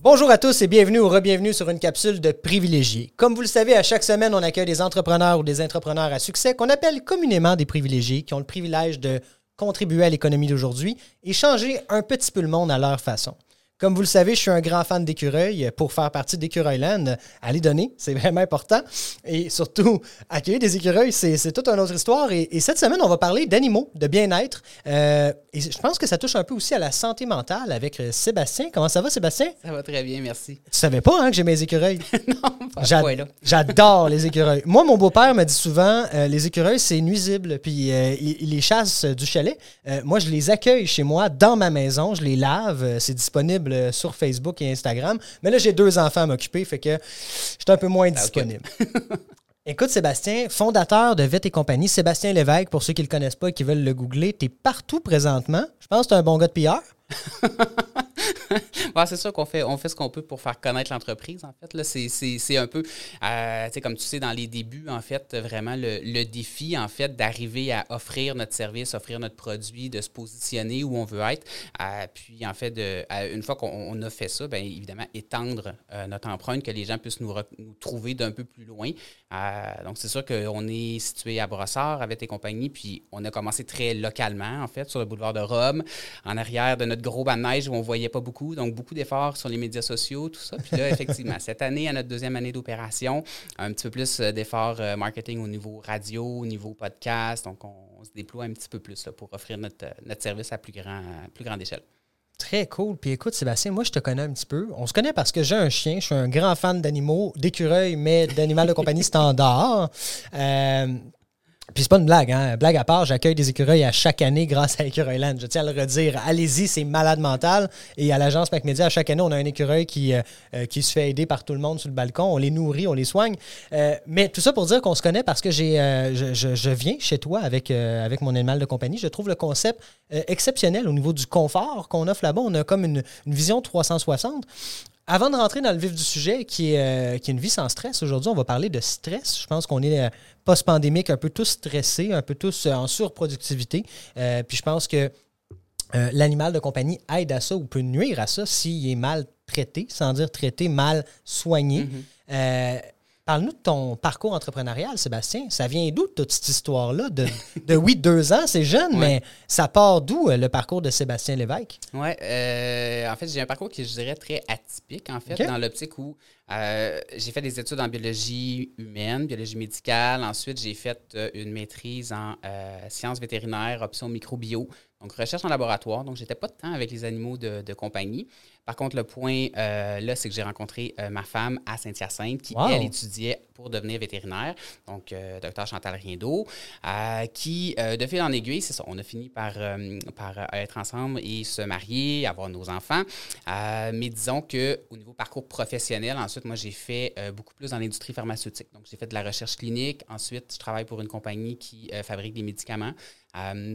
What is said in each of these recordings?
Bonjour à tous et bienvenue ou re-bienvenue sur une capsule de privilégiés. Comme vous le savez, à chaque semaine, on accueille des entrepreneurs ou des intrapreneurs à succès qu'on appelle communément des privilégiés qui ont le privilège de contribuer à l'économie d'aujourd'hui et changer un petit peu le monde à leur façon. Comme vous le savez, je suis un grand fan d'écureuils. Pour faire partie d'Écureuiland, allez donner, c'est vraiment important. Et surtout, accueillir des écureuils, c'est toute une autre histoire. Et cette semaine, on va parler d'animaux, de bien-être. Et je pense que ça touche un peu aussi à la santé mentale avec Sébastien. Comment ça va, Sébastien? Ça va très bien, merci. Tu savais pas que j'ai mes écureuils? Non, pas de quoi, là. J'adore les écureuils. Moi, mon beau-père me dit souvent, les écureuils, c'est nuisible. Puis, il les chasse du chalet. Moi, je les accueille chez moi, dans ma maison. Je les lave. C'est disponible sur Facebook et Instagram. Mais là, j'ai 2 enfants à m'occuper, fait que je suis un peu moins disponible. Okay. Écoute, Sébastien, fondateur de Vet et Compagnie, Sébastien Lévesque, pour ceux qui ne le connaissent pas et qui veulent le googler, tu es partout présentement. Je pense que tu es un bon gars de PR. Ouais, c'est sûr qu'on fait, ce qu'on peut pour faire connaître l'entreprise, en fait. Là, c'est un peu, comme tu sais, dans les débuts, en fait, vraiment le défi, en fait, d'arriver à offrir notre service, offrir notre produit, de se positionner où on veut être. Puis, en fait, une fois qu'on a fait ça, bien évidemment, étendre notre empreinte, que les gens puissent nous trouver d'un peu plus loin. Donc, c'est sûr qu'on est situé à Brossard, avec tes compagnies, puis on a commencé très localement, en fait, sur le boulevard de Rome, en arrière de notre gros banc de neige où on ne voyait pas beaucoup. Donc, beaucoup d'efforts sur les médias sociaux, tout ça. Puis là, effectivement, cette année, à notre 2e année d'opération, un petit peu plus d'efforts marketing au niveau radio, au niveau podcast. Donc, on se déploie un petit peu plus là, pour offrir notre service à plus grande échelle. Très cool. Puis écoute, Sébastien, moi, je te connais un petit peu. On se connaît parce que j'ai un chien. Je suis un grand fan d'animaux, d'écureuils, mais d'animal de compagnie standard. Puis c'est pas une blague, hein? Blague à part, j'accueille des écureuils à chaque année grâce à Écureuiland. Je tiens à le redire. Allez-y, c'est malade mental. Et à l'agence Pac-Media, à chaque année, on a un écureuil qui se fait aider par tout le monde sur le balcon. On les nourrit, on les soigne. Mais tout ça pour dire qu'on se connaît parce que je viens chez toi avec mon animal de compagnie. Je trouve le concept exceptionnel au niveau du confort qu'on offre là-bas. On a comme une vision 360. Avant de rentrer dans le vif du sujet, qui est une vie sans stress, aujourd'hui, on va parler de stress. Je pense qu'on est post-pandémique, un peu tous stressés, un peu tous en surproductivité. Puis je pense que l'animal de compagnie aide à ça ou peut nuire à ça s'il est mal traité, sans dire traité, mal soigné. Mm-hmm. Parle-nous de ton parcours entrepreneurial, Sébastien. Ça vient d'où, toute cette histoire-là? Oui, 2 ans, c'est jeune, ouais. Mais ça part d'où, le parcours de Sébastien Lévesque? Oui, en fait, j'ai un parcours qui, je dirais, très atypique, en fait, okay. Dans l'optique où j'ai fait des études en biologie humaine, biologie médicale. Ensuite, j'ai fait une maîtrise en sciences vétérinaires, option microbio. Donc, recherche en laboratoire. Donc, je n'étais pas de temps avec les animaux de compagnie. Par contre, le point, là, c'est que j'ai rencontré ma femme à Saint-Hyacinthe qui, wow. Elle, étudiait pour devenir vétérinaire. Donc, docteur Chantal Riendeau, qui, de fil en aiguille, c'est ça, on a fini par être ensemble et se marier, avoir nos enfants. Mais disons qu'au niveau parcours professionnel, ensuite, moi, j'ai fait beaucoup plus dans l'industrie pharmaceutique. Donc, j'ai fait de la recherche clinique. Ensuite, je travaille pour une compagnie qui fabrique des médicaments.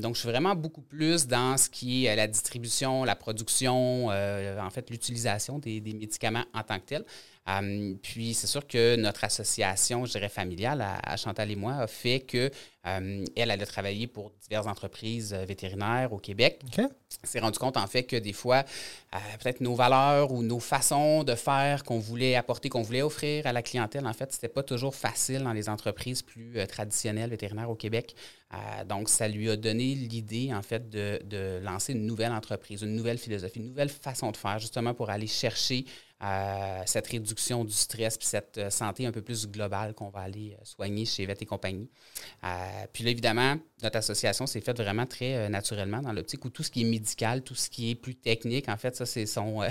Donc, je suis vraiment beaucoup plus dans ce qui est la distribution, la production, en fait, l'utilisation des médicaments en tant que tels. Puis, c'est sûr que notre association, je dirais, familiale à Chantal et moi, a fait que elle a travaillé pour diverses entreprises vétérinaires au Québec. Okay. S'est rendu compte, en fait, que des fois, peut-être nos valeurs ou nos façons de faire qu'on voulait apporter, qu'on voulait offrir à la clientèle, en fait, c'était pas toujours facile dans les entreprises plus traditionnelles vétérinaires au Québec. Donc, ça lui a donné l'idée, en fait, de lancer une nouvelle entreprise, une nouvelle philosophie, une nouvelle façon de faire, justement, pour aller chercher cette réduction du stress puis cette santé un peu plus globale qu'on va aller soigner chez Vet et Compagnie. Puis là, évidemment, notre association s'est faite vraiment très naturellement dans l'optique où tout ce qui est médical, tout ce qui est plus technique, en fait, ça, c'est son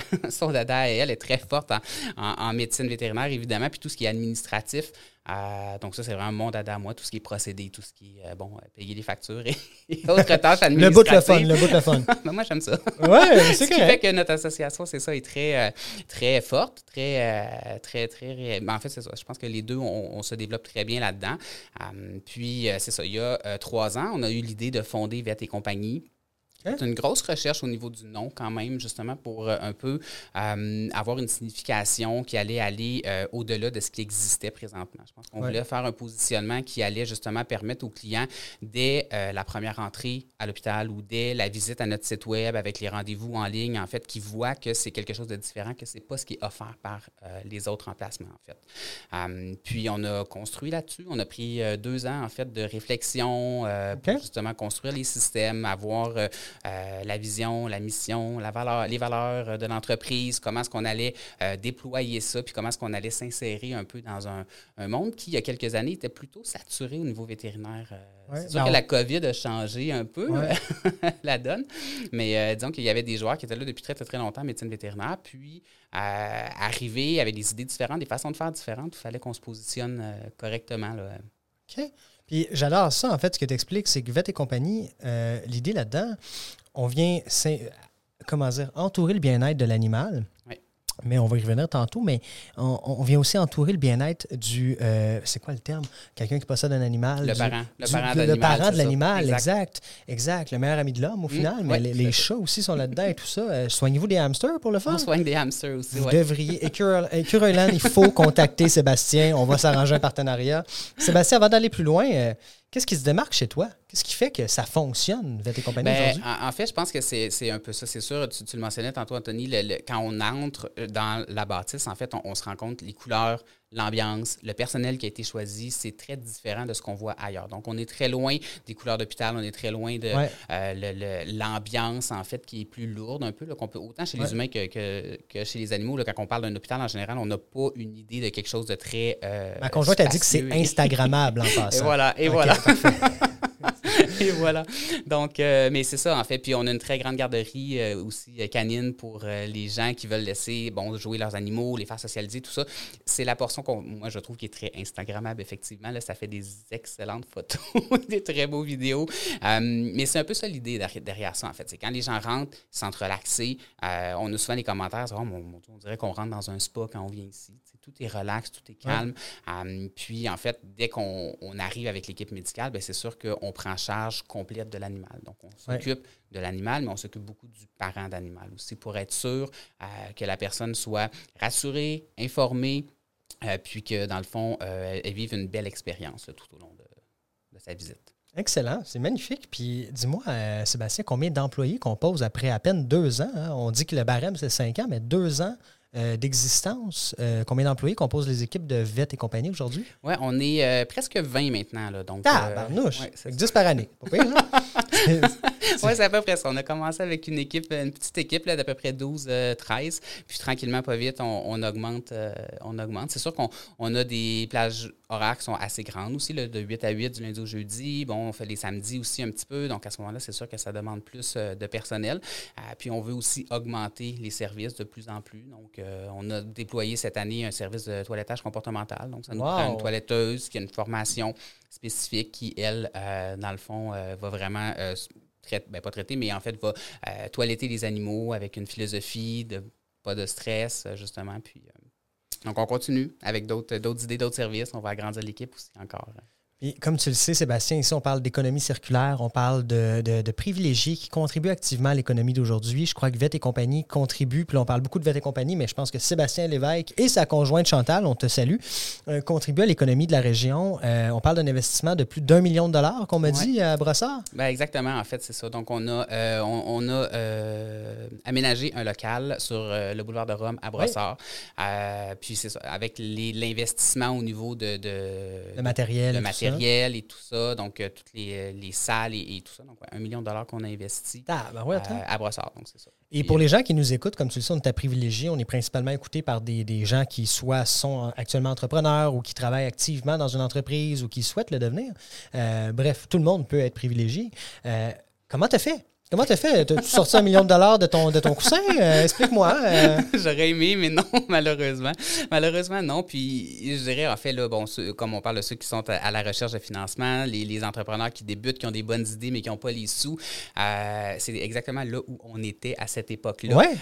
dada, et elle est très forte en médecine vétérinaire, évidemment, puis tout ce qui est administratif. Donc ça, c'est vraiment mon dada à moi, tout ce qui est procédé, tout ce qui est, payer les factures et autres tâches administratives. Le bout de fun. Mais moi, j'aime ça. Ouais, c'est correct. Ce qui fait que notre association, c'est ça, est très forte, très... Ben, en fait, c'est ça. Je pense que les deux, on se développe très bien là-dedans. Puis, c'est ça, il y a 3 ans, on a eu l'idée de fonder Vet et Compagnie. Hein? C'est une grosse recherche au niveau du nom quand même, justement pour un peu avoir une signification qui allait aller au-delà de ce qui existait présentement. Je pense qu'on voulait faire un positionnement qui allait justement permettre aux clients, dès la première entrée à l'hôpital ou dès la visite à notre site web avec les rendez-vous en ligne, en fait, qu'ils voient que c'est quelque chose de différent, que ce n'est pas ce qui est offert par les autres emplacements, en fait. Puis, on a construit là-dessus. On a pris 2 ans, en fait, de réflexion pour justement construire les systèmes, avoir... la vision, la mission, la valeur, les valeurs de l'entreprise, comment est-ce qu'on allait déployer ça, puis comment est-ce qu'on allait s'insérer un peu dans un monde qui, il y a quelques années, était plutôt saturé au niveau vétérinaire. C'est sûr que la COVID a changé un peu la donne, mais disons qu'il y avait des joueurs qui étaient là depuis très, très, très longtemps en médecine vétérinaire, puis arriver avec des idées différentes, des façons de faire différentes, il fallait qu'on se positionne correctement. Là. OK. Puis j'adore ça, en fait, ce que tu expliques, c'est que Vet et Compagnie, l'idée là-dedans, on vient entourer le bien-être de l'animal, mais on va y revenir tantôt, mais on vient aussi entourer le bien-être du, c'est quoi le terme? Quelqu'un qui possède un animal. Le parent de l'animal, exact. Le meilleur ami de l'homme, au final, mais les chats aussi sont là-dedans et tout ça. Soignez-vous des hamsters pour le fun? On soigne des hamsters aussi, Vous devriez. Écureuiland, il faut contacter Sébastien, on va s'arranger un partenariat. Sébastien, avant d'aller plus loin... qu'est-ce qui se démarque chez toi? Qu'est-ce qui fait que ça fonctionne, Vet et Compagnie, aujourd'hui? En fait, je pense que c'est un peu ça. C'est sûr, tu le mentionnais tantôt, Anthony, quand on entre dans la bâtisse, en fait, on se rend compte les couleurs, l'ambiance, le personnel qui a été choisi, c'est très différent de ce qu'on voit ailleurs. Donc, on est très loin des couleurs d'hôpital, on est très loin de l'ambiance, en fait, qui est plus lourde un peu, là, qu'on peut, autant chez les humains que chez les animaux. Là, quand on parle d'un hôpital, en général, on n'a pas une idée de quelque chose de très ma conjointe a dit que c'est instagrammable en passant. Et voilà. Et voilà. Donc, mais c'est ça, en fait. Puis, on a une très grande garderie aussi canine pour les gens qui veulent laisser, jouer leurs animaux, les faire socialiser, tout ça. C'est la portion moi, je trouve qui est très instagrammable, effectivement. Là, ça fait des excellentes photos, des très beaux vidéos. Mais c'est un peu ça l'idée derrière ça, en fait. C'est quand les gens rentrent, ils sentent relaxés. On a souvent les commentaires, « Oh, mon Dieu, on dirait qu'on rentre dans un spa quand on vient ici. » Tout est relax, tout est calme. Puis, en fait, dès qu'on arrive avec l'équipe médicale, bien, c'est sûr qu'on prend charge complète de l'animal. Donc, on s'occupe de l'animal, mais on s'occupe beaucoup du parent d'animal aussi pour être sûr que la personne soit rassurée, informée, puis que, dans le fond, elle vive une belle expérience là, tout au long de sa visite. Excellent, c'est magnifique. Puis dis-moi, Sébastien, combien d'employés compose après à peine 2 ans? Hein? On dit que le barème, c'est 5 ans, mais 2 ans d'existence. Combien d'employés composent les équipes de Vet et Compagnie aujourd'hui? Oui, on est presque 20 maintenant. Là, donc, barnouche! Ouais, c'est 10 par année. Pas pire, hein? Oui, c'est à peu près ça. On a commencé avec une petite équipe là, d'à peu près 12, 13. Puis tranquillement, pas vite, on augmente. C'est sûr qu'on a des plages horaires qui sont assez grandes aussi, là, de 8 à 8 du lundi au jeudi. Bon, on fait les samedis aussi un petit peu. Donc, à ce moment-là, c'est sûr que ça demande plus de personnel. Puis, on veut aussi augmenter les services de plus en plus. Donc, on a déployé cette année un service de toilettage comportemental. Donc, ça nous prend une toiletteuse qui a une formation spécifique qui, elle, dans le fond, va vraiment... va toiletter les animaux avec une philosophie de pas de stress, justement. Puis, donc, on continue avec d'autres idées, d'autres services. On va agrandir l'équipe aussi encore. Et comme tu le sais, Sébastien, ici, on parle d'économie circulaire, on parle de privilégiés qui contribuent activement à l'économie d'aujourd'hui. Je crois que Vet et Compagnie contribuent, puis là, on parle beaucoup de Vet et Compagnie, mais je pense que Sébastien Lévesque et sa conjointe Chantal, on te salue, contribuent à l'économie de la région. On parle d'un investissement de plus d'1 million de dollars, qu'on m'a dit à Brossard. Bien, exactement, en fait, c'est ça. Donc, on a aménagé un local sur le boulevard de Rome à Brossard. Oui. Puis, c'est ça, avec l'investissement au niveau de matériel et tout ça, donc toutes les salles et tout ça. Donc, 1 million de dollars qu'on a investi à Brossard, donc c'est ça. Et pour les gens qui nous écoutent, comme tu le sais, on est à privilégier, on est principalement écouté par des gens qui soit sont actuellement entrepreneurs ou qui travaillent activement dans une entreprise ou qui souhaitent le devenir. Bref, tout le monde peut être privilégié. Comment tu as fait? Comment t'as fait? T'as sorti $1 million de ton coussin? Explique-moi. J'aurais aimé, mais non, malheureusement. Malheureusement, non. Puis, je dirais, en fait, là, comme on parle de ceux qui sont à la recherche de financement, les entrepreneurs qui débutent, qui ont des bonnes idées, mais qui n'ont pas les sous, c'est exactement là où on était à cette époque-là. Ouais.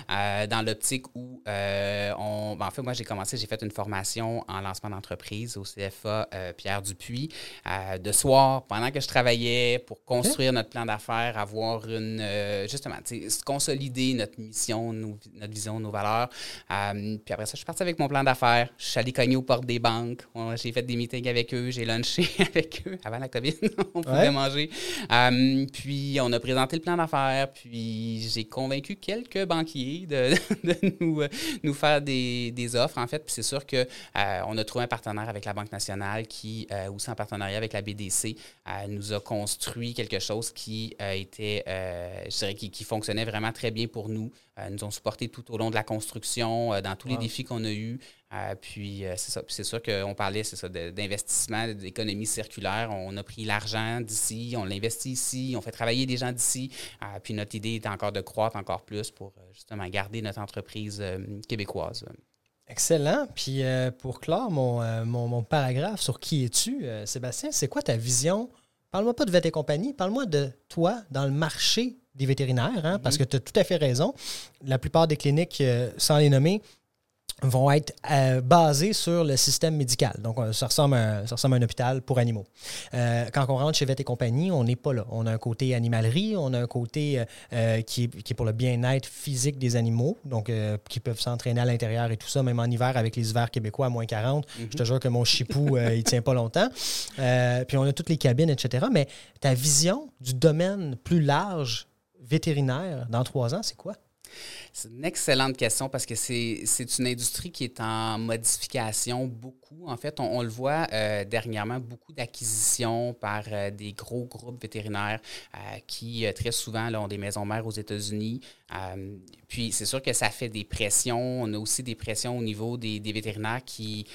Dans l'optique où, moi, j'ai fait une formation en lancement d'entreprise au CFA Pierre Dupuis, de soir, pendant que je travaillais, pour construire notre plan d'affaires, avoir une justement, se consolider notre mission, notre vision, nos valeurs. Puis après ça, je suis parti avec mon plan d'affaires. Je suis allé cogner aux portes des banques. J'ai fait des meetings avec eux. J'ai lunché avec eux. Avant la COVID, on pouvait manger. Puis on a présenté le plan d'affaires. Puis j'ai convaincu quelques banquiers de nous faire des offres, en fait. Puis c'est sûr qu'on a trouvé un partenaire avec la Banque nationale qui, aussi en partenariat avec la BDC, nous a construit quelque chose qui était, je dirais, qui fonctionnait vraiment très bien pour nous. Nous ont supporté tout au long de la construction, dans tous les défis qu'on a eus. Puis, c'est ça. Puis c'est sûr qu'on parlait d'investissement, d'économie circulaire. On a pris l'argent d'ici, on l'investit ici, on fait travailler des gens d'ici. Puis notre idée est encore de croître encore plus pour justement garder notre entreprise québécoise. Excellent. Puis pour clore mon paragraphe sur qui es-tu, Sébastien, c'est quoi ta vision? Parle-moi pas de Vet et Compagnie, parle-moi de toi dans le marché des vétérinaires, hein, parce que tu as tout à fait raison. La plupart des cliniques, sans les nommer, vont être basées sur le système médical. Donc, ça ressemble à un hôpital pour animaux. Quand on rentre chez Vet et Compagnie, on n'est pas là. On a un côté animalerie, on a un côté qui est pour le bien-être physique des animaux, donc qui peuvent s'entraîner à l'intérieur et tout ça, même en hiver avec les hivers québécois à moins 40. Mm-hmm. Je te jure que mon chipou, il tient pas longtemps. Puis on a toutes les cabines, etc. Mais ta vision du domaine plus large vétérinaire dans 3 ans, c'est quoi? C'est une excellente question parce que c'est une industrie qui est en modification beaucoup. En fait, on le voit dernièrement, beaucoup d'acquisitions par des gros groupes vétérinaires qui très souvent là, ont des maisons mères aux États-Unis. Puis c'est sûr que ça fait des pressions. On a aussi des pressions au niveau des vétérinaires qui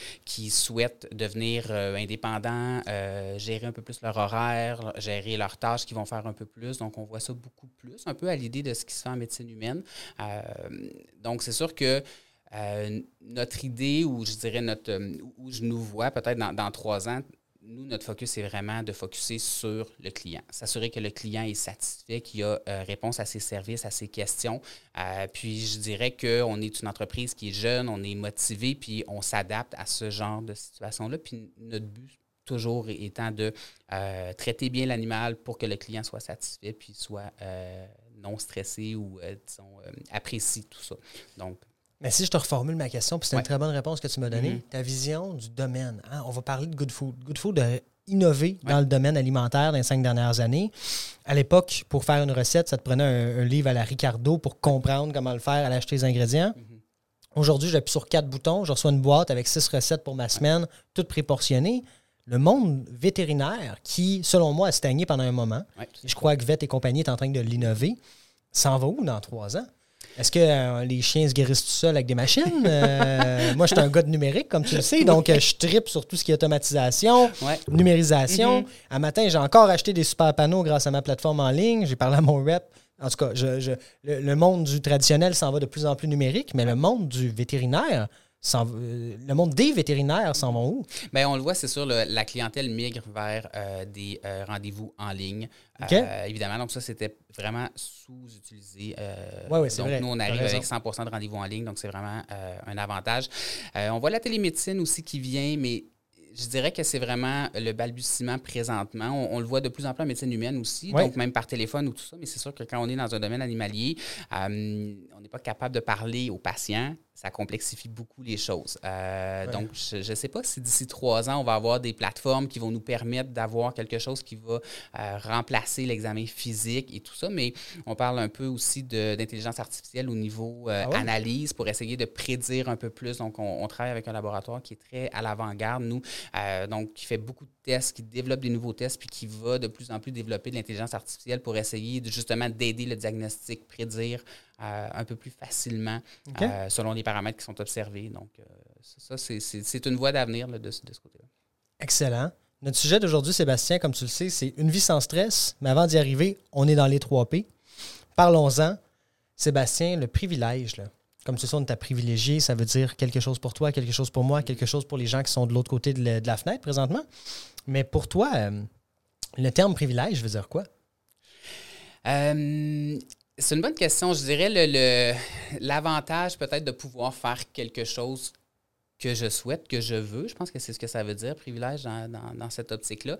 souhaitent devenir indépendants, gérer un peu plus leur horaire, gérer leurs tâches qu'ils vont faire un peu plus. Donc, on voit ça beaucoup plus, un peu à l'idée de ce qui se fait en médecine humaine. Donc, c'est sûr que notre idée, ou je dirais où je nous vois peut-être dans 3 ans, nous, notre focus, c'est vraiment de focuser sur le client, s'assurer que le client est satisfait, qu'il y a réponse à ses services, à ses questions. Puis, je dirais qu'on est une entreprise qui est jeune, on est motivé, puis on s'adapte à ce genre de situation-là. Puis, notre but, toujours étant de traiter bien l'animal pour que le client soit satisfait, puis soit non stressé ou, disons, apprécie tout ça. Donc, mais si je te reformule ma question, puis c'est une très bonne réponse que tu m'as donnée, ta vision du domaine. Hein? On va parler de Good Food. Good Food a innové dans le domaine alimentaire dans les 5 dernières années. À l'époque, pour faire une recette, ça te prenait un livre à la Ricardo pour comprendre comment le faire, aller acheter les ingrédients. Mm-hmm. Aujourd'hui, j'appuie sur 4 boutons, je reçois une boîte avec 6 recettes pour ma semaine, toutes préportionnées. Le monde vétérinaire qui, selon moi, a stagné pendant un moment, je crois que Vet et Compagnie est en train de l'innover, s'en va où dans 3 ans? Est-ce que les chiens se guérissent tout seuls avec des machines? Moi, je suis un gars de numérique, comme tu le sais. Donc, je trippe sur tout ce qui est automatisation, numérisation. Mm-hmm. Un matin, j'ai encore acheté des super panneaux grâce à ma plateforme en ligne. J'ai parlé à mon rep. En tout cas, le monde du traditionnel s'en va de plus en plus numérique, mais le monde du vétérinaire... le monde des vétérinaires s'en vont où? Bien, on le voit, c'est sûr, la clientèle migre vers des rendez-vous en ligne. Okay. Évidemment, donc ça, c'était vraiment sous-utilisé. C'est donc, vrai. Nous, on arrive avec 100% de rendez-vous en ligne, donc c'est vraiment un avantage. On voit la télémédecine aussi qui vient, mais je dirais que c'est vraiment le balbutiement présentement. On le voit de plus en plus en médecine humaine aussi, donc même par téléphone ou tout ça, mais c'est sûr que quand on est dans un domaine animalier, on n'est pas capable de parler aux patients. Ça complexifie beaucoup les choses. Donc, je ne sais pas si d'ici 3 ans, on va avoir des plateformes qui vont nous permettre d'avoir quelque chose qui va remplacer l'examen physique et tout ça, mais on parle un peu aussi d'intelligence artificielle au niveau analyse pour essayer de prédire un peu plus. Donc, on travaille avec un laboratoire qui est très à l'avant-garde, nous, donc qui fait beaucoup de tests, qui développe des nouveaux tests, puis qui va de plus en plus développer de l'intelligence artificielle pour essayer justement d'aider le diagnostic, prédire un peu plus facilement selon les paramètres qui sont observés. Donc, ça, c'est une voie d'avenir là, de ce côté-là. Excellent. Notre sujet d'aujourd'hui, Sébastien, comme tu le sais, c'est une vie sans stress, mais avant d'y arriver, on est dans les 3 P. Parlons-en. Sébastien, le privilège, là. Comme tu sais, on t'a privilégié, ça veut dire quelque chose pour toi, quelque chose pour moi, quelque chose pour les gens qui sont de l'autre côté de la fenêtre présentement. Mais pour toi, le terme privilège veut dire quoi? C'est une bonne question. Je dirais l'avantage peut-être de pouvoir faire quelque chose que je souhaite, que je veux. Je pense que c'est ce que ça veut dire, privilège, dans cette optique-là.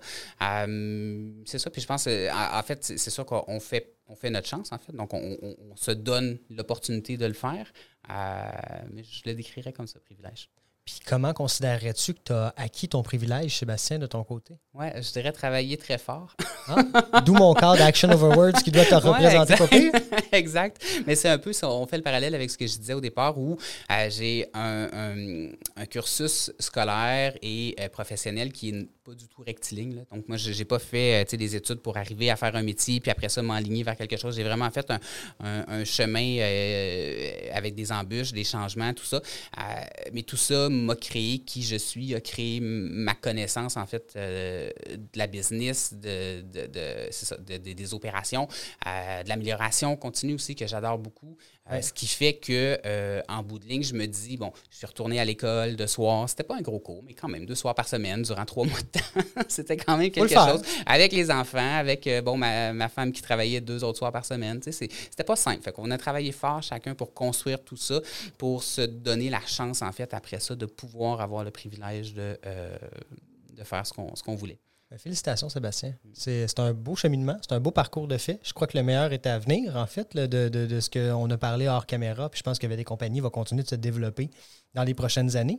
C'est ça. Puis je pense, en fait, c'est sûr qu'on fait notre chance, en fait. Donc, on se donne l'opportunité de le faire. Mais je le décrirais comme ce privilège. Puis comment considérerais-tu que tu as acquis ton privilège, Sébastien, de ton côté? Oui, je dirais travailler très fort. Ah, d'où mon cadre Action Over Words qui doit te représenter, exact. Pas pire. Exact. Mais c'est un peu, on fait le parallèle avec ce que je disais au départ, où j'ai un cursus scolaire et professionnel qui n'est pas du tout rectiligne, là. Donc moi, je n'ai pas fait des études pour arriver à faire un métier puis après ça m'enligner vers quelque chose. J'ai vraiment fait un chemin avec des embûches, des changements, tout ça. Mais tout ça m'a créé qui je suis, a créé ma connaissance, en fait, de la business, des opérations, de l'amélioration continue aussi, que j'adore beaucoup. Ouais. Ce qui fait que, en bout de ligne, je me dis, bon, je suis retourné à l'école 2 soirs. C'était pas un gros cours, mais quand même 2 soirs par semaine durant 3 mois de temps. C'était quand même quelque chose. Avec les enfants, avec ma femme qui travaillait 2 autres soirs par semaine. Tu sais, c'était pas simple. Fait qu'on a travaillé fort chacun pour construire tout ça, pour se donner la chance, en fait, après ça, de pouvoir avoir le privilège de faire ce qu'on voulait. Félicitations, Sébastien. C'est un beau cheminement, c'est un beau parcours de fait. Je crois que le meilleur est à venir, en fait, là, de ce qu'on a parlé hors caméra. Puis je pense que Vet et Compagnie va continuer de se développer dans les prochaines années.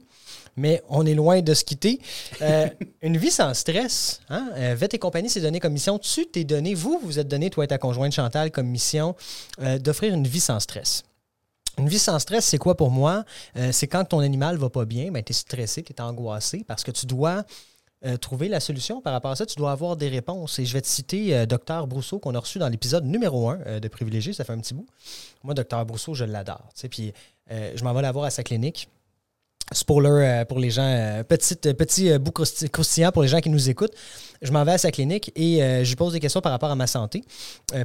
Mais on est loin de se quitter. Une vie sans stress. Hein? Vet et Compagnie s'est donné comme mission. Tu t'es donné, vous êtes donné, toi et ta conjointe Chantal, comme mission d'offrir une vie sans stress. Une vie sans stress, c'est quoi pour moi? C'est quand ton animal ne va pas bien, ben, tu es stressé, tu es angoissé parce que tu dois... trouver la solution. Par rapport à ça, tu dois avoir des réponses. Et je vais te citer Dr Brousseau qu'on a reçu dans l'épisode numéro 1 de Privilégiés, ça fait un petit bout. Moi, Dr Brousseau, je l'adore. Tu sais, puis je m'en vais la voir à sa clinique. Spoiler pour les gens, petit bout croustillant pour les gens qui nous écoutent. Je m'en vais à sa clinique et je lui pose des questions par rapport à ma santé,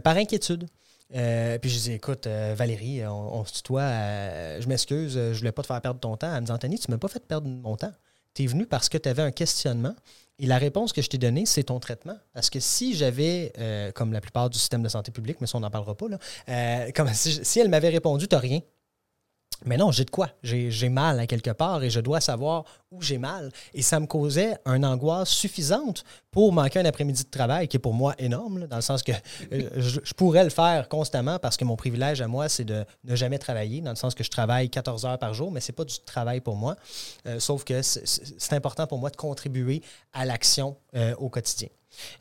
par inquiétude. Puis je dis, écoute, Valérie, on se tutoie, je m'excuse, je voulais pas te faire perdre ton temps. Elle me dit, Anthony, tu ne m'as pas fait perdre mon temps. Tu es venu parce que tu avais un questionnement et la réponse que je t'ai donnée, c'est ton traitement. Parce que si j'avais, comme la plupart du système de santé publique, mais ça, on n'en parlera pas, là, si elle m'avait répondu, tu n'as rien. Mais non, j'ai de quoi. J'ai mal à quelque part et je dois savoir où j'ai mal. Et ça me causait une angoisse suffisante pour manquer un après-midi de travail qui est pour moi énorme, là, dans le sens que je pourrais le faire constamment parce que mon privilège à moi, c'est de ne jamais travailler, dans le sens que je travaille 14 heures par jour, mais ce n'est pas du travail pour moi. Sauf que c'est important pour moi de contribuer à l'action au quotidien.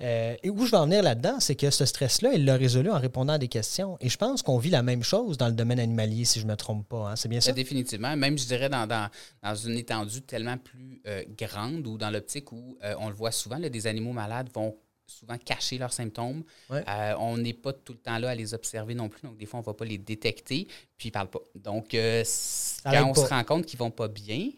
Et où je vais en venir là-dedans, c'est que ce stress-là, il l'a résolu en répondant à des questions. Et je pense qu'on vit la même chose dans le domaine animalier, si je ne me trompe pas. Hein? C'est bien ça? Définitivement. Même, je dirais, dans une étendue tellement plus grande ou dans l'optique où on le voit souvent, là, des animaux malades vont souvent cacher leurs symptômes. Ouais. On n'est pas tout le temps là à les observer non plus. Donc, des fois, on ne va pas les détecter, puis ils ne parlent pas. Donc, quand on se rend compte qu'ils ne vont pas bien,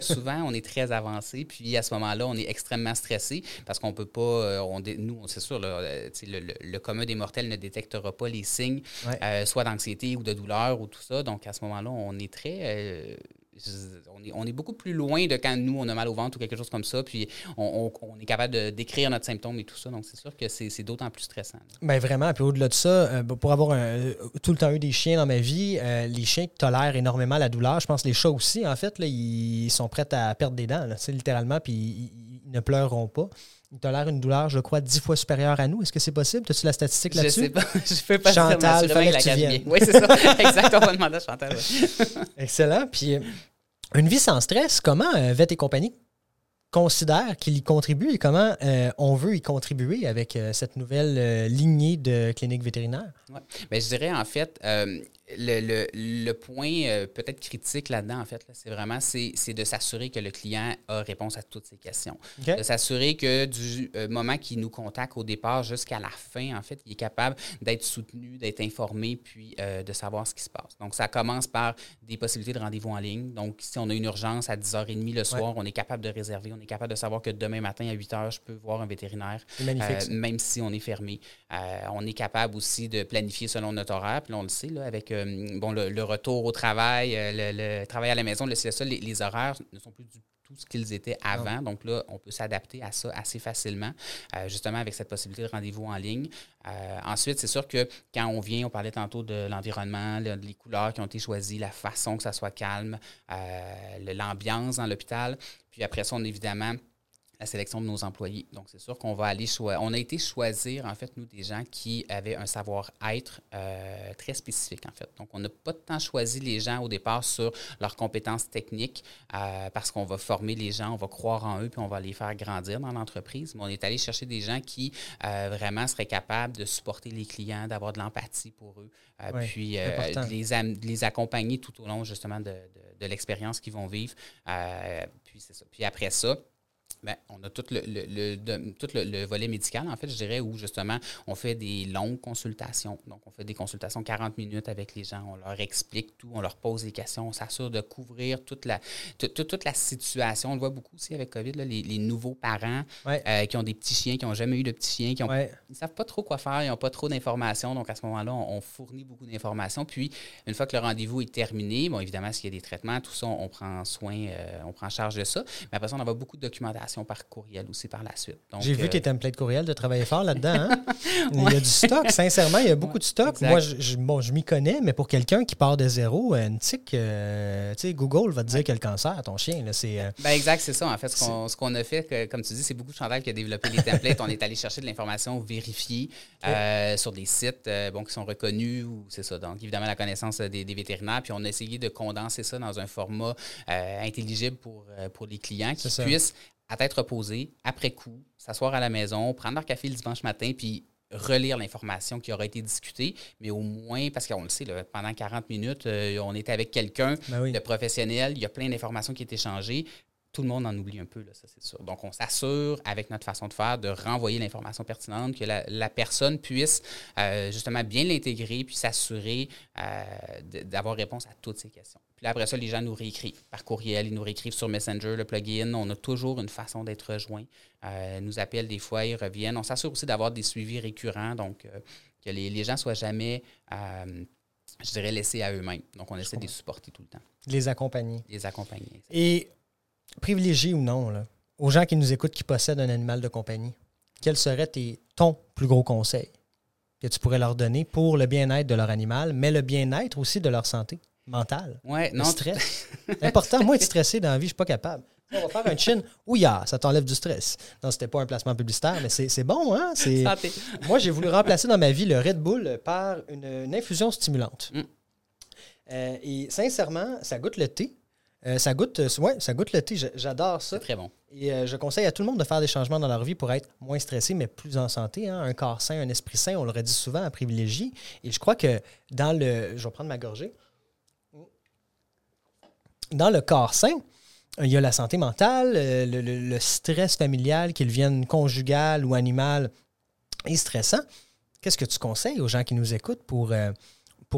souvent, on est très avancé. Puis, à ce moment-là, on est extrêmement stressé parce qu'on ne peut pas... nous, c'est sûr, là, le commun des mortels ne détectera pas les signes, ouais, soit d'anxiété ou de douleur ou tout ça. Donc, à ce moment-là, on est très... On est beaucoup plus loin de quand nous, on a mal au ventre ou quelque chose comme ça, puis on est capable de décrire notre symptôme et tout ça. Donc, c'est sûr que c'est d'autant plus stressant. Bien, vraiment. Puis au-delà de ça, pour avoir tout le temps eu des chiens dans ma vie, les chiens tolèrent énormément la douleur. Je pense que les chats aussi, en fait, là, ils sont prêts à perdre des dents, là, littéralement, puis ils ne pleureront pas. Ils tolèrent une douleur, je crois, 10 fois supérieure à nous. Est-ce que c'est possible? As-tu la statistique là-dessus? Je ne sais pas. Je fais pas Chantal, fallait que tu viennes. Oui, c'est ça. Exact. On va demander à Chantal. Ouais. Excellent. Puis, une vie sans stress, comment Vet et Compagnie considère qu'il y contribue et comment on veut y contribuer avec cette nouvelle lignée de cliniques vétérinaires? Ouais. Bien, je dirais, en fait... Le point peut-être critique là-dedans, en fait, là, c'est vraiment c'est de s'assurer que le client a réponse à toutes ses questions. Okay. De s'assurer que du moment qu'il nous contacte au départ jusqu'à la fin, en fait, il est capable d'être soutenu, d'être informé, puis de savoir ce qui se passe. Donc, ça commence par des possibilités de rendez-vous en ligne. Donc, si on a une urgence à 10h30 le soir, ouais, on est capable de réserver, on est capable de savoir que demain matin à 8h, je peux voir un vétérinaire, même si on est fermé. On est capable aussi de planifier selon notre horaire, puis là, on le sait, là, avec le retour au travail, le travail à la maison, le CSA, les horaires ne sont plus du tout ce qu'ils étaient avant. Donc là, on peut s'adapter à ça assez facilement, justement avec cette possibilité de rendez-vous en ligne. Ensuite, c'est sûr que quand on vient, on parlait tantôt de l'environnement, les couleurs qui ont été choisies, la façon que ça soit calme, l'ambiance dans l'hôpital. Puis après ça, on a évidemment la sélection de nos employés. Donc, c'est sûr qu'on va aller choisir. On a été choisir, en fait, nous, des gens qui avaient un savoir-être très spécifique, en fait. Donc, on n'a pas tant choisi les gens au départ sur leurs compétences techniques parce qu'on va former les gens, on va croire en eux puis on va les faire grandir dans l'entreprise. Mais on est allé chercher des gens qui vraiment seraient capables de supporter les clients, d'avoir de l'empathie pour eux, puis de les accompagner tout au long, justement, de l'expérience qu'ils vont vivre. Puis, c'est ça. Puis après ça, bien, on a tout le volet médical, en fait, je dirais, où justement, on fait des longues consultations. Donc, on fait des consultations 40 minutes avec les gens, on leur explique tout, on leur pose des questions, on s'assure de couvrir toute la situation. On le voit beaucoup aussi avec COVID, là, les nouveaux parents qui ont des petits chiens, qui n'ont jamais eu de petits chiens, ils ne savent pas trop quoi faire, ils n'ont pas trop d'informations. Donc, à ce moment-là, on fournit beaucoup d'informations. Puis, une fois que le rendez-vous est terminé, bon, évidemment, s'il y a des traitements, tout ça, on prend charge de ça. Mais après ça, on envoie beaucoup de documentation par courriel aussi par la suite. Donc, j'ai vu tes templates courriel de travailler fort là-dedans. Hein? Il y a du stock. Sincèrement, il y a beaucoup de stock. Exact. Moi, je m'y connais, mais pour quelqu'un qui part de zéro, une tique, tu sais, Google va te dire qu'il y a le cancer à ton chien. Là, c'est, exact, c'est ça. En fait, ce qu'on a fait, comme tu dis, c'est beaucoup Chantal qui a développé les templates. On est allé chercher de l'information vérifiée sur des sites qui sont reconnus. Ou, c'est ça. Donc, évidemment, la connaissance des vétérinaires. Puis, on a essayé de condenser ça dans un format intelligible pour les clients qui puissent à tête reposée, après coup, s'asseoir à la maison, prendre leur café le dimanche matin, puis relire l'information qui aura été discutée, mais au moins, parce qu'on le sait, là, pendant 40 minutes, on était avec quelqu'un de professionnel, il y a plein d'informations qui étaient échangées, tout le monde en oublie un peu, là, ça c'est sûr. Donc, on s'assure, avec notre façon de faire, de renvoyer l'information pertinente, que la personne puisse justement bien l'intégrer, puis s'assurer d'avoir réponse à toutes ces questions. Puis là, après ça, les gens nous réécrivent par courriel, ils nous réécrivent sur Messenger, le plugin. On a toujours une façon d'être rejoint. Ils nous appellent des fois, ils reviennent. On s'assure aussi d'avoir des suivis récurrents, donc que les gens ne soient jamais, je dirais, laissés à eux-mêmes. Donc, on essaie de les supporter tout le temps. Les accompagner. Exactement. Et privilégié ou non, là, aux gens qui nous écoutent qui possèdent un animal de compagnie, quel serait ton plus gros conseil que tu pourrais leur donner pour le bien-être de leur animal, mais le bien-être aussi de leur santé mentale? Oui, non. Le stress. C'est important. Moi, être stressé dans la vie, je ne suis pas capable. On va faire un chin. Ouya, ça t'enlève du stress. Non, c'était pas un placement publicitaire, mais c'est bon, hein? Santé. Moi, j'ai voulu remplacer dans ma vie le Red Bull par une infusion stimulante. Et sincèrement, ça goûte le thé. Ça goûte le thé. J'adore ça. C'est très bon. Et je conseille à tout le monde de faire des changements dans leur vie pour être moins stressé, mais plus en santé. Hein? Un corps sain, un esprit sain, on le redit souvent, à privilégier. Et je crois que je vais prendre ma gorgée. Dans le corps sain, il y a la santé mentale, le stress familial, qu'il vienne conjugal ou animal, est stressant. Qu'est-ce que tu conseilles aux gens qui nous écoutent pour ne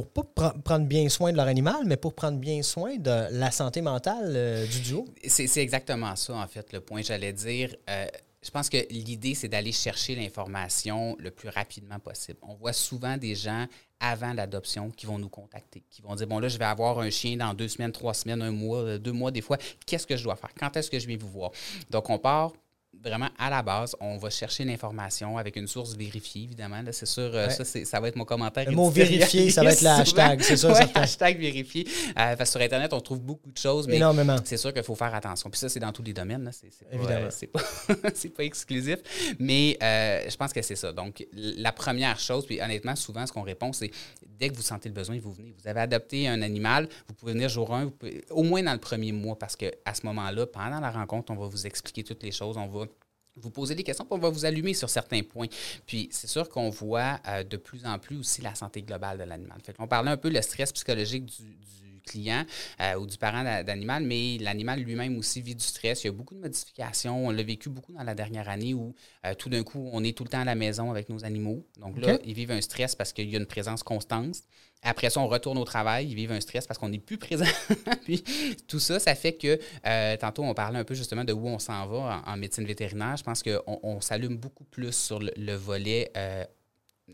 pas prendre bien soin de leur animal, mais pour prendre bien soin de la santé mentale du duo? C'est exactement ça, en fait, le point. J'allais dire, je pense que l'idée, c'est d'aller chercher l'information le plus rapidement possible. On voit souvent des gens avant l'adoption qui vont nous contacter, qui vont dire, bon là, je vais avoir un chien dans 2 semaines, 3 semaines, 1 mois, 2 mois, des fois. Qu'est-ce que je dois faire? Quand est-ce que je vais vous voir? Donc, on part vraiment à la base, on va chercher l'information avec une source vérifiée, évidemment. Là, c'est sûr, ça va être mon commentaire. Le mot vérifié, ça va être le hashtag, c'est sûr. Oui, hashtag vérifié. Parce que sur Internet, on trouve beaucoup de choses, mais c'est sûr qu'il faut faire attention. Puis ça, c'est dans tous les domaines. Là. Évidemment. C'est pas exclusif, mais je pense que c'est ça. Donc, la première chose, puis honnêtement, souvent, ce qu'on répond, c'est dès que vous sentez le besoin, vous venez. Vous avez adopté un animal, vous pouvez venir jour 1, au moins dans le premier mois, parce qu'à ce moment-là, pendant la rencontre, on va vous expliquer toutes les choses, on va vous posez des questions, puis on va vous allumer sur certains points. Puis, c'est sûr qu'on voit de plus en plus aussi la santé globale de l'animal. Fait qu'on parlait un peu le stress psychologique du client ou du parent d'animal, mais l'animal lui-même aussi vit du stress. Il y a beaucoup de modifications. On l'a vécu beaucoup dans la dernière année où tout d'un coup, on est tout le temps à la maison avec nos animaux. Donc là, ils vivent un stress parce qu'il y a une présence constante. Après ça, on retourne au travail, ils vivent un stress parce qu'on n'est plus présent. Puis tout ça, ça fait que, tantôt, on parlait un peu justement de où on s'en va en médecine vétérinaire. Je pense qu'on s'allume beaucoup plus sur le volet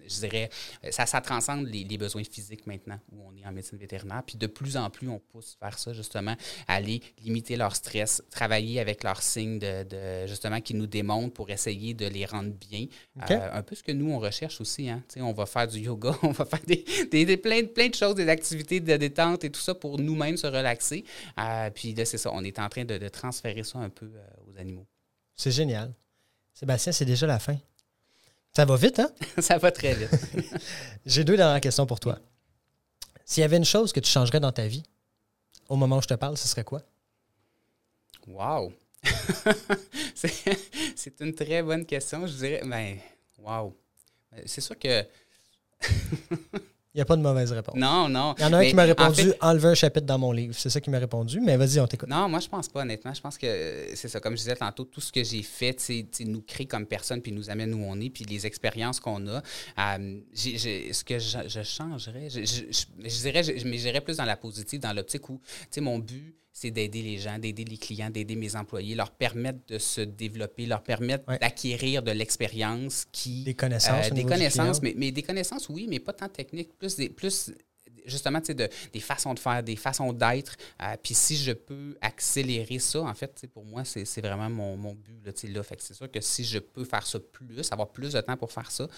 je dirais, ça transcende les besoins physiques maintenant où on est en médecine vétérinaire. Puis de plus en plus, on pousse vers ça, justement, à aller limiter leur stress, travailler avec leurs signes de justement qui nous démontrent pour essayer de les rendre bien. Okay. Un peu ce que nous, on recherche aussi. Hein. On va faire du yoga, on va faire plein de choses, des activités de détente et tout ça pour nous-mêmes se relaxer. Puis là, c'est ça, on est en train de transférer ça un peu aux animaux. C'est génial. Sébastien, c'est déjà la fin. Ça va vite, hein? Ça va très vite. J'ai 2 dernières questions pour toi. S'il y avait une chose que tu changerais dans ta vie, au moment où je te parle, ce serait quoi? Wow! C'est une très bonne question. Je dirais, wow! C'est sûr que... Il n'y a pas de mauvaise réponse. Non. Il y en a un qui m'a répondu, en fait, enlever un chapitre dans mon livre. C'est ça qui m'a répondu, mais vas-y, on t'écoute. Non, moi, je pense pas, honnêtement. Je pense que c'est ça. Comme je disais tantôt, tout ce que j'ai fait, t'sais, nous crée comme personne, puis nous amène où on est, puis les expériences qu'on a. Ce que je changerais, je dirais, mais j'irais plus dans la positive, dans l'optique où, tu sais, mon but, c'est d'aider les gens, d'aider les clients, d'aider mes employés, leur permettre de se développer, leur permettre d'acquérir de l'expérience qui… Des connaissances. Des connaissances, mais des connaissances, oui, mais pas tant techniques, plus justement, tu sais, des façons de faire, des façons d'être. Puis si je peux accélérer ça, en fait, pour moi, c'est vraiment mon but, là, tu sais, là. Fait que c'est sûr que si je peux faire ça plus, avoir plus de temps pour faire ça,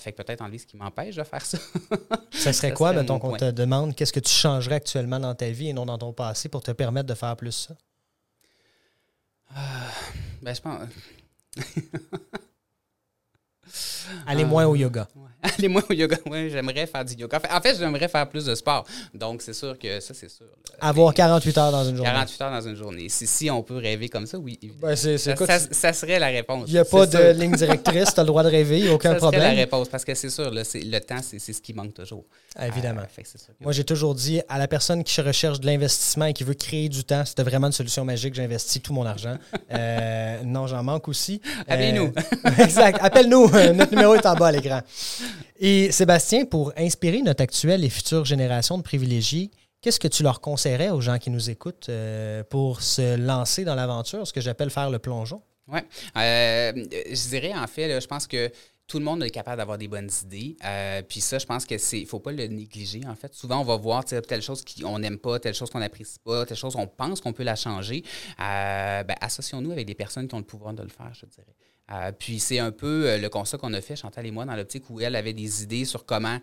fait que peut-être enlever ce qui m'empêche de faire ça. Ça serait quoi, mettons, qu'on te demande, qu'est-ce que tu changerais actuellement dans ta vie et non dans ton passé pour te permettre de faire plus ça? Je pense... Aller moins au yoga. Ouais. Aller moins au yoga, oui, j'aimerais faire du yoga. En fait, j'aimerais faire plus de sport. Donc, c'est sûr que ça, c'est sûr. Avoir 48 heures dans une journée. 48 heures dans une journée. Si on peut rêver comme ça, oui. Ben, ça serait la réponse. Il n'y a pas de ligne directrice, tu as le droit de rêver, aucun problème. C'est la réponse, parce que c'est sûr, là, le temps, c'est ce qui manque toujours. Évidemment. Fait que c'est sûr que moi, j'ai toujours dit à la personne qui recherche de l'investissement et qui veut créer du temps, c'était vraiment une solution magique, j'investis tout mon argent. Non, j'en manque aussi. Appelez-nous. Exact, appelle-nous. Notre numéro est en bas à l'écran. Et Sébastien, pour inspirer notre actuelle et future génération de privilégiés, qu'est-ce que tu leur conseillerais aux gens qui nous écoutent pour se lancer dans l'aventure, ce que j'appelle faire le plongeon? Oui. Je dirais, en fait, là, je pense que tout le monde est capable d'avoir des bonnes idées. Puis ça, je pense que il ne faut pas le négliger, en fait. Souvent, on va voir telle chose qu'on n'aime pas, telle chose qu'on n'apprécie pas, telle chose qu'on pense qu'on peut la changer. Associons-nous avec des personnes qui ont le pouvoir de le faire, je dirais. Puis c'est un peu le constat qu'on a fait, Chantal et moi, dans l'optique où elle avait des idées sur comment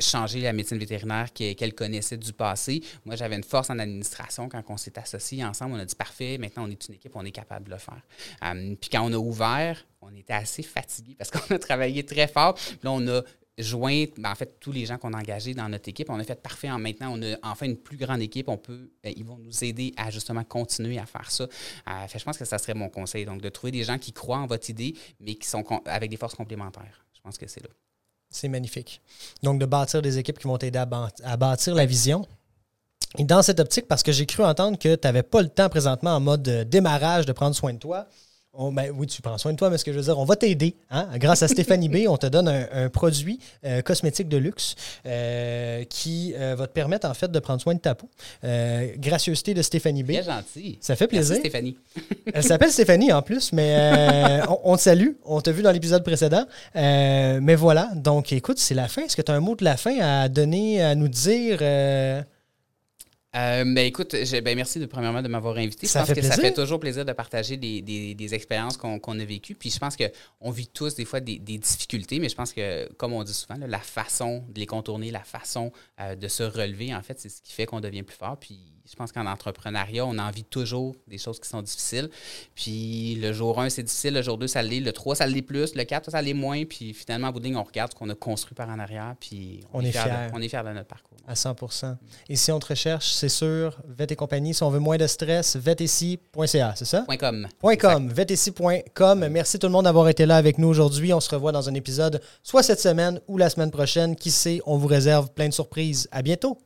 changer la médecine vétérinaire qu'elle connaissait du passé. Moi, j'avais une force en administration. Quand on s'est associés ensemble, on a dit « Parfait, maintenant on est une équipe, on est capable de le faire. » Puis quand on a ouvert, on était assez fatigués parce qu'on a travaillé très fort. Puis là, on a joint, en fait, tous les gens qu'on a engagés dans notre équipe. On a fait parfait. Maintenant, on a enfin une plus grande équipe. Ils vont nous aider à justement continuer à faire ça. Je pense que ça serait mon conseil. Donc, de trouver des gens qui croient en votre idée, mais qui sont avec des forces complémentaires. Je pense que c'est là. C'est magnifique. Donc, de bâtir des équipes qui vont t'aider à bâtir la vision. Et dans cette optique, parce que j'ai cru entendre que tu n'avais pas le temps présentement en mode démarrage de prendre soin de toi. Oui, tu prends soin de toi, mais ce que je veux dire, on va t'aider. Hein? Grâce à Stéphanie B, on te donne un produit cosmétique de luxe qui va te permettre, en fait, de prendre soin de ta peau. Gracieuseté de Stéphanie B. Bien gentil. Ça fait plaisir. Merci, Stéphanie. Elle s'appelle Stéphanie, en plus, mais on te salue. On t'a vu dans l'épisode précédent. Mais voilà. Donc, écoute, c'est la fin. Est-ce que tu as un mot de la fin à donner, à nous dire... écoute, merci premièrement de m'avoir invité. Je pense que plaisir. Ça fait toujours plaisir de partager des expériences qu'on a vécues. Puis je pense qu'on vit tous des fois des difficultés, mais je pense que, comme on dit souvent, là, la façon de les contourner, la façon de se relever, en fait, c'est ce qui fait qu'on devient plus fort. Puis je pense qu'en entrepreneuriat, on en vit toujours des choses qui sont difficiles. Puis le jour 1, c'est difficile, le jour 2, ça l'est, le 3, ça l'est plus, le 4, ça l'est moins. Puis finalement, au bout de ligne, on regarde ce qu'on a construit par en arrière, puis on est fiers. On est fiers de notre parcours. À 100%. Et si on te recherche, c'est sûr, Vet et Compagnie. Si on veut moins de stress, veteci.ca, c'est ça? .com. veteci.com. Merci tout le monde d'avoir été là avec nous aujourd'hui. On se revoit dans un épisode, soit cette semaine ou la semaine prochaine. Qui sait, on vous réserve plein de surprises. À bientôt!